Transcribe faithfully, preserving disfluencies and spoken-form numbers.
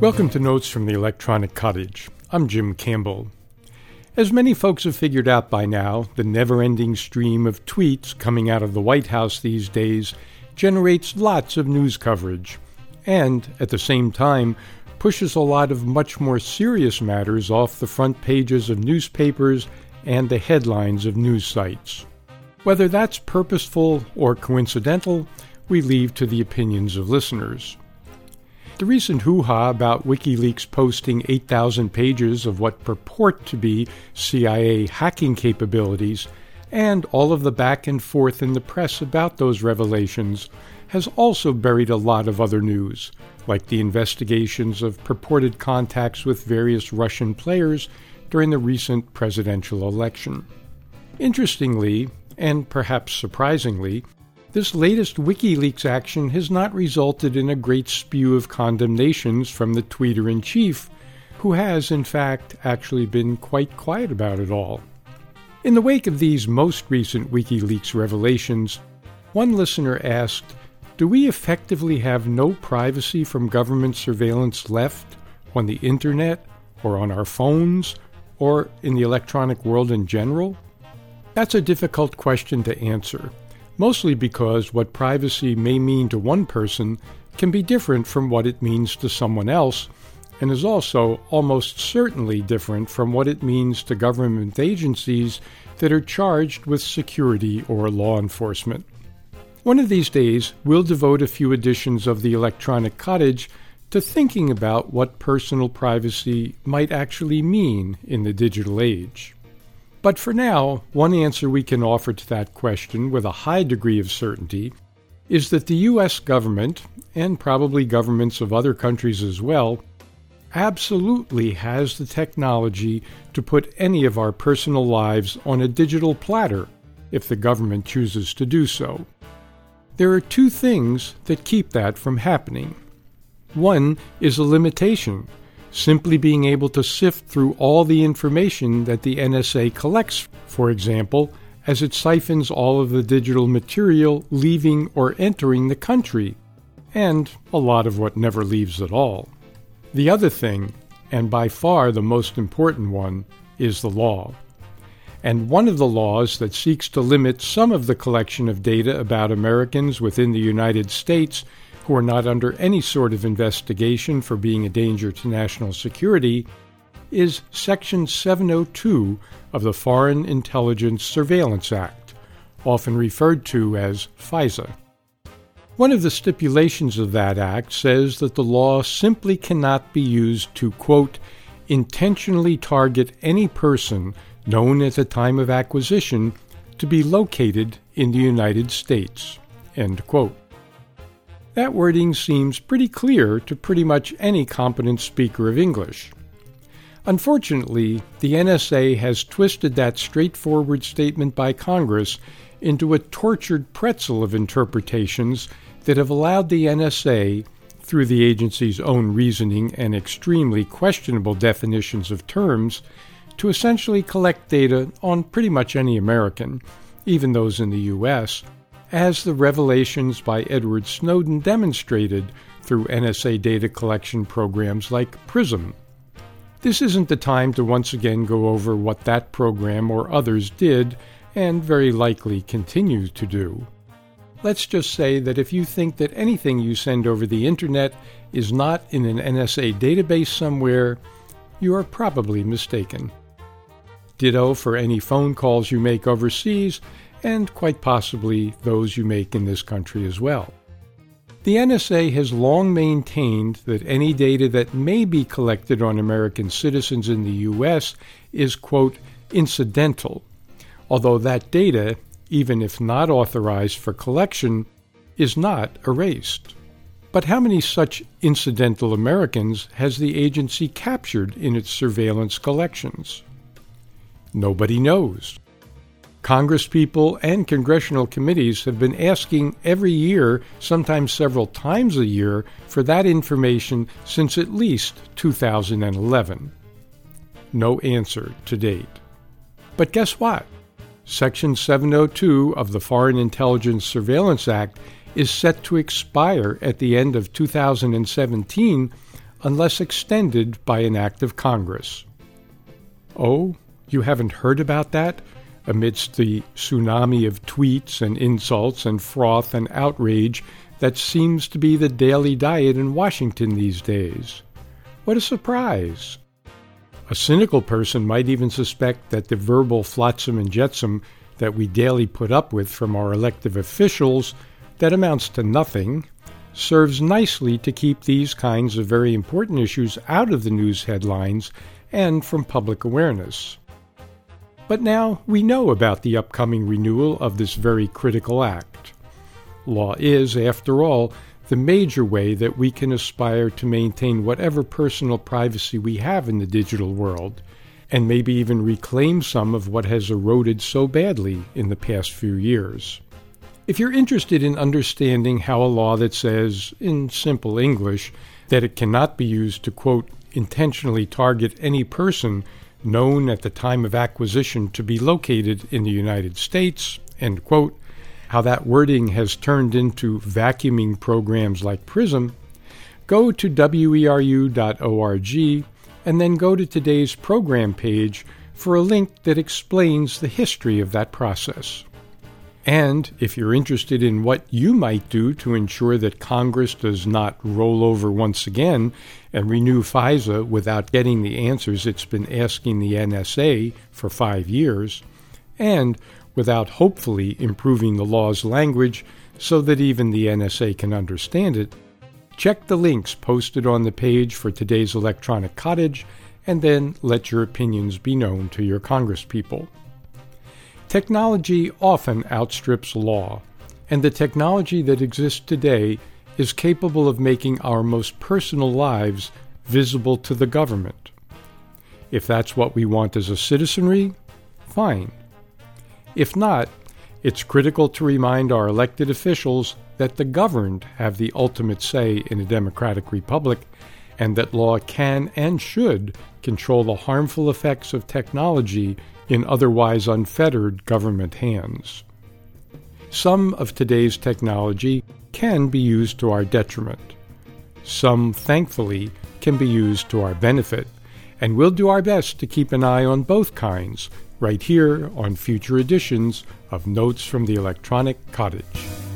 Welcome to Notes from the Electronic Cottage. I'm Jim Campbell. As many folks have figured out by now, the never-ending stream of tweets coming out of the White House these days generates lots of news coverage and, at the same time, pushes a lot of much more serious matters off the front pages of newspapers and the headlines of news sites. Whether that's purposeful or coincidental, we leave to the opinions of listeners. The recent hoo-ha about WikiLeaks posting eight thousand pages of what purport to be C I A hacking capabilities, and all of the back and forth in the press about those revelations, has also buried a lot of other news, like the investigations of purported contacts with various Russian players during the recent presidential election. Interestingly, and perhaps surprisingly, this latest WikiLeaks action has not resulted in a great spew of condemnations from the tweeter-in-chief, who has, in fact, actually been quite quiet about it all. In the wake of these most recent WikiLeaks revelations, one listener asked, "Do we effectively have no privacy from government surveillance left on the internet, or on our phones, or in the electronic world in general?" That's a difficult question to answer, mostly because what privacy may mean to one person can be different from what it means to someone else, and is also almost certainly different from what it means to government agencies that are charged with security or law enforcement. One of these days, we'll devote a few editions of the Electronic Cottage to thinking about what personal privacy might actually mean in the digital age. But for now, one answer we can offer to that question with a high degree of certainty is that the U S government, and probably governments of other countries as well, absolutely has the technology to put any of our personal lives on a digital platter if the government chooses to do so. There are two things that keep that from happening. One is a limitation. Simply being able to sift through all the information that the N S A collects, for example, as it siphons all of the digital material leaving or entering the country, and a lot of what never leaves at all. The other thing, and by far the most important one, is the law. And one of the laws that seeks to limit some of the collection of data about Americans within the United States who are not under any sort of investigation for being a danger to national security, is Section seven oh two of the Foreign Intelligence Surveillance Act, often referred to as FISA. One of the stipulations of that act says that the law simply cannot be used to, quote, intentionally target any person known at the time of acquisition to be located in the United States, end quote. That wording seems pretty clear to pretty much any competent speaker of English. Unfortunately, the N S A has twisted that straightforward statement by Congress into a tortured pretzel of interpretations that have allowed the N S A, through the agency's own reasoning and extremely questionable definitions of terms, to essentially collect data on pretty much any American, even those in the U S, as the revelations by Edward Snowden demonstrated through N S A data collection programs like PRISM. This isn't the time to once again go over what that program or others did, and very likely continue to do. Let's just say that if you think that anything you send over the internet is not in an N S A database somewhere, you are probably mistaken. Ditto for any phone calls you make overseas, and quite possibly those you make in this country as well. The N S A has long maintained that any data that may be collected on American citizens in the U S is, quote, incidental, although that data, even if not authorized for collection, is not erased. But how many such incidental Americans has the agency captured in its surveillance collections? Nobody knows. Congresspeople and congressional committees have been asking every year, sometimes several times a year, for that information since at least two thousand eleven. No answer to date. But guess what? Section seven oh two of the Foreign Intelligence Surveillance Act is set to expire at the end of two thousand seventeen unless extended by an act of Congress. Oh, you haven't heard about that? Amidst the tsunami of tweets and insults and froth and outrage that seems to be the daily diet in Washington these days. What a surprise! A cynical person might even suspect that the verbal flotsam and jetsam that we daily put up with from our elective officials, that amounts to nothing, serves nicely to keep these kinds of very important issues out of the news headlines and from public awareness. But now we know about the upcoming renewal of this very critical act. Law is, after all, the major way that we can aspire to maintain whatever personal privacy we have in the digital world, and maybe even reclaim some of what has eroded so badly in the past few years. If you're interested in understanding how a law that says, in simple English, that it cannot be used to, quote, intentionally target any person known at the time of acquisition to be located in the United States, end quote, how that wording has turned into vacuuming programs like PRISM, go to weru dot org and then go to today's program page for a link that explains the history of that process. And if you're interested in what you might do to ensure that Congress does not roll over once again and renew FISA without getting the answers it's been asking the N S A for five years, and without hopefully improving the law's language so that even the N S A can understand it, check the links posted on the page for today's Electronic Cottage, and then let your opinions be known to your congresspeople. Technology often outstrips law, and the technology that exists today is capable of making our most personal lives visible to the government. If that's what we want as a citizenry, fine. If not, it's critical to remind our elected officials that the governed have the ultimate say in a democratic republic, and that law can and should control the harmful effects of technology in otherwise unfettered government hands. Some of today's technology can be used to our detriment. Some, thankfully, can be used to our benefit, and we'll do our best to keep an eye on both kinds right here on future editions of Notes from the Electronic Cottage.